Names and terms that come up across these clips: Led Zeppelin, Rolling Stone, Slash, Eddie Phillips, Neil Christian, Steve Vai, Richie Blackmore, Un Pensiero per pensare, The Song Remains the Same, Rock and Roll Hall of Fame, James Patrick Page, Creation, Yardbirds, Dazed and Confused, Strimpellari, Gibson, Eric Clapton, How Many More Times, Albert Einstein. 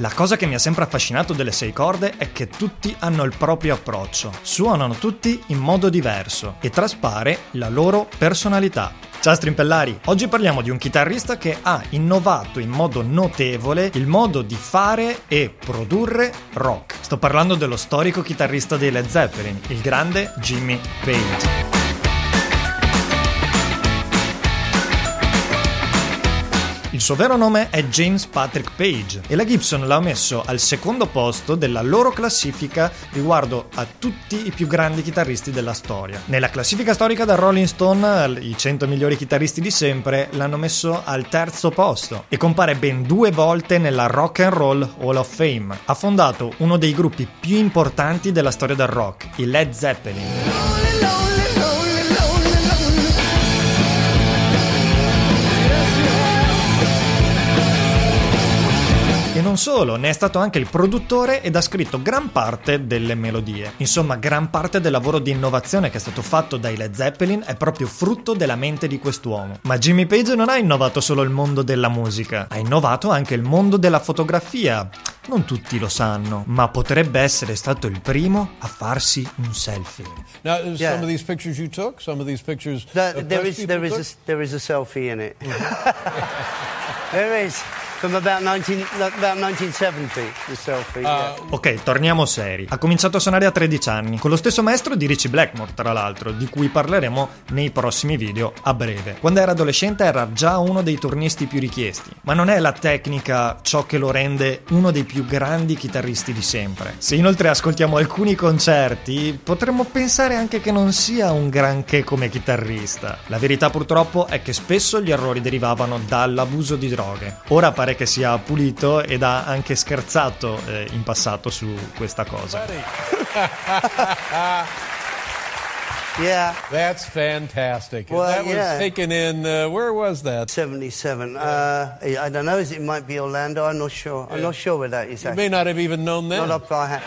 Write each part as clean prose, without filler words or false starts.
La cosa che mi ha sempre affascinato delle sei corde è che tutti hanno il proprio approccio, suonano tutti in modo diverso e traspare la loro personalità. Ciao Strimpellari, oggi parliamo di un chitarrista che ha innovato in modo notevole il modo di fare e produrre rock. Sto parlando dello storico chitarrista dei Led Zeppelin, il grande Jimmy Page. Il suo vero nome è James Patrick Page e la Gibson l'ha messo al secondo posto della loro classifica riguardo a tutti i più grandi chitarristi della storia. Nella classifica storica da Rolling Stone, i 100 migliori chitarristi di sempre, l'hanno messo al terzo posto e compare ben 2 volte nella Rock and Roll Hall of Fame. Ha fondato uno dei gruppi più importanti della storia del rock, i Led Zeppelin. Non solo, ne è stato anche il produttore ed ha scritto gran parte delle melodie. Insomma, gran parte del lavoro di innovazione che è stato fatto dai Led Zeppelin è proprio frutto della mente di quest'uomo. Ma Jimmy Page non ha innovato solo il mondo della musica, ha innovato anche il mondo della fotografia. Non tutti lo sanno, ma potrebbe essere stato il primo a farsi un selfie. Now, some of these pictures you took, some of these pictures there is a selfie in it. There is. From about 1970, the selfie, yeah. Ok, torniamo seri. Ha cominciato a suonare a 13 anni, con lo stesso maestro di Richie Blackmore, tra l'altro, di cui parleremo nei prossimi video a breve. Quando era adolescente era già uno dei turnisti più richiesti, ma non è la tecnica ciò che lo rende uno dei più grandi chitarristi di sempre. Se inoltre ascoltiamo alcuni concerti, potremmo pensare anche che non sia un granché come chitarrista. La verità purtroppo è che spesso gli errori derivavano dall'abuso di droghe. Ora pare che sia pulito ed ha anche scherzato in passato su questa cosa. Yeah. That's fantastic. Well, that was taken in, where was that? 77. I don't know, it might be Orlando, I'm not sure. I'm not sure where that is. You may not have even known that. Not up by hand.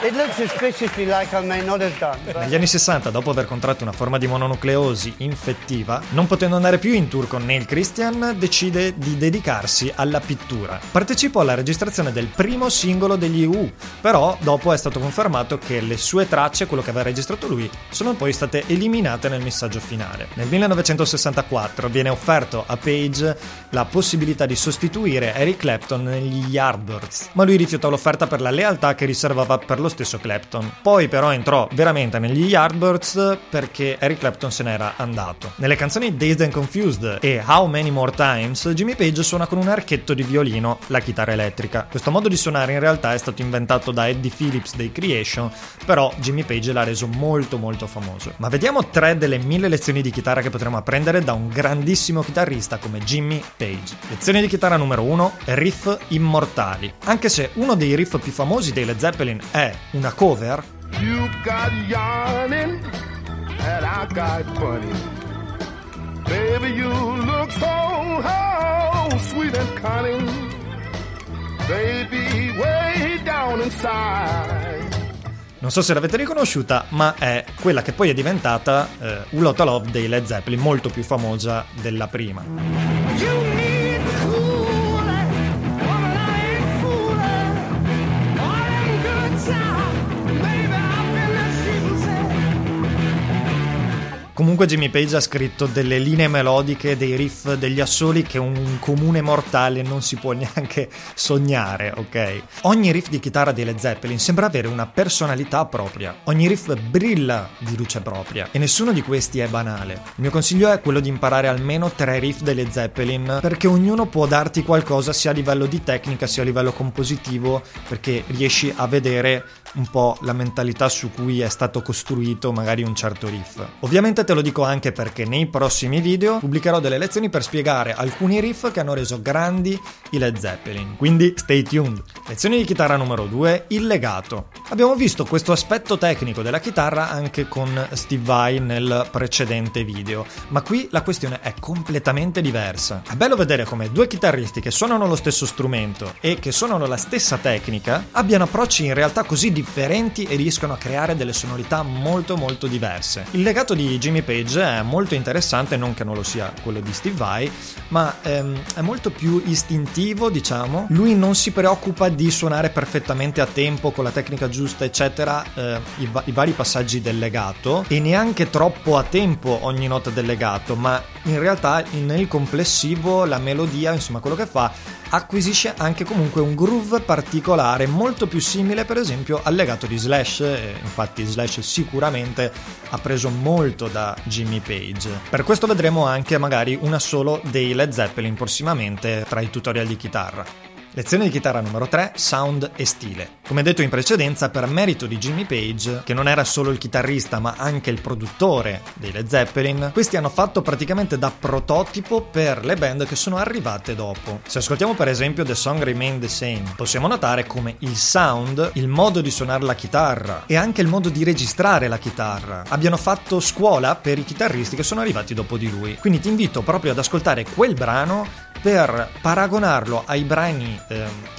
It looks suspiciously like I may not have done, but... Negli anni 60, dopo aver contratto una forma di mononucleosi infettiva, non potendo andare più in tour con Neil Christian, decide di dedicarsi alla pittura. Partecipò alla registrazione del primo singolo degli U, però dopo è stato confermato che le sue tracce, quello che aveva registrato lui, sono poi state eliminate nel missaggio finale. Nel 1964 viene offerto a Page la possibilità di sostituire Eric Clapton negli Yardbirds, ma lui rifiutò l'offerta per la lealtà che riservava per lo stesso Clapton. Poi però entrò veramente negli Yardbirds perché Eric Clapton se n'era andato. Nelle canzoni Dazed and Confused e How Many More Times, Jimmy Page suona con un archetto di violino la chitarra elettrica. Questo modo di suonare in realtà è stato inventato da Eddie Phillips dei Creation, però Jimmy Page l'ha reso molto molto famoso. Ma vediamo 3 delle 1000 lezioni di chitarra che potremo apprendere da un grandissimo chitarrista come Jimmy Page. Lezione di chitarra numero 1, riff immortali. Anche se uno dei riff più famosi dei Led Zeppelin è una cover, non so se l'avete riconosciuta, ma è quella che poi è diventata "Who Lotta Love" dei Led Zeppelin, molto più famosa della prima. Comunque Jimmy Page ha scritto delle linee melodiche, dei riff, degli assoli che un comune mortale non si può neanche sognare, ok? Ogni riff di chitarra di Led Zeppelin sembra avere una personalità propria. Ogni riff brilla di luce propria e nessuno di questi è banale. Il mio consiglio è quello di imparare almeno 3 riff dei Led Zeppelin, perché ognuno può darti qualcosa sia a livello di tecnica sia a livello compositivo, perché riesci a vedere un po' la mentalità su cui è stato costruito magari un certo riff. Ovviamente te lo dico anche perché nei prossimi video pubblicherò delle lezioni per spiegare alcuni riff che hanno reso grandi i Led Zeppelin, quindi stay tuned. Lezione di chitarra numero 2, il legato. Abbiamo visto questo aspetto tecnico della chitarra anche con Steve Vai nel precedente video, ma qui la questione è completamente diversa. È bello vedere come due chitarristi che suonano lo stesso strumento e che suonano la stessa tecnica abbiano approcci in realtà così differenti e riescono a creare delle sonorità molto molto diverse. Il legato di Jimmy Page è molto interessante, non che non lo sia quello di Steve Vai, ma è molto più istintivo, diciamo. Lui non si preoccupa di suonare perfettamente a tempo con la tecnica giusta eccetera, i vari passaggi del legato, e neanche troppo a tempo ogni nota del legato, ma in realtà nel complessivo la melodia, insomma quello che fa, acquisisce anche comunque un groove particolare molto più simile per esempio al legato di Slash. Infatti Slash sicuramente ha preso molto da Jimmy Page. Per questo vedremo anche magari una solo dei Led Zeppelin prossimamente tra i tutorial di chitarra. Lezione di chitarra numero 3, sound e stile. Come detto in precedenza, per merito di Jimmy Page, che non era solo il chitarrista ma anche il produttore dei Led Zeppelin, questi hanno fatto praticamente da prototipo per le band che sono arrivate dopo. Se ascoltiamo per esempio The Song Remains the Same, possiamo notare come il sound, il modo di suonare la chitarra e anche il modo di registrare la chitarra abbiano fatto scuola per i chitarristi che sono arrivati dopo di lui. Quindi ti invito proprio ad ascoltare quel brano per paragonarlo ai brani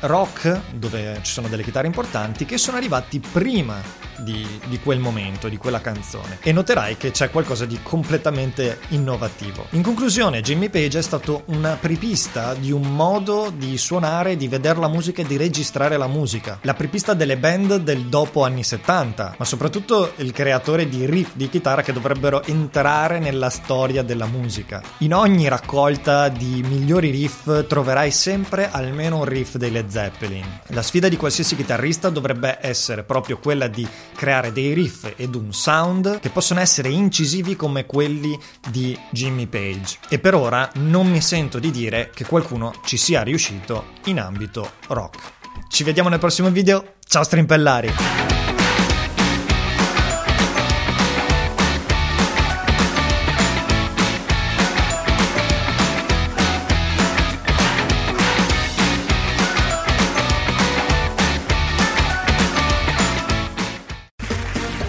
rock, dove ci sono delle chitarre importanti, che sono arrivati prima di quel momento, di quella canzone, e noterai che c'è qualcosa di completamente innovativo. In conclusione, Jimmy Page è stato un apripista di un modo di suonare, di vedere la musica e di registrare la musica, l'apripista delle band del dopo anni 70, ma soprattutto il creatore di riff di chitarra che dovrebbero entrare nella storia della musica. In ogni raccolta di migliori riff troverai sempre almeno un riff dei Led Zeppelin. La sfida di qualsiasi chitarrista dovrebbe essere proprio quella di creare dei riff ed un sound che possono essere incisivi come quelli di Jimmy Page, e per ora non mi sento di dire che qualcuno ci sia riuscito in ambito rock. Ci vediamo nel prossimo video, ciao Strimpellari!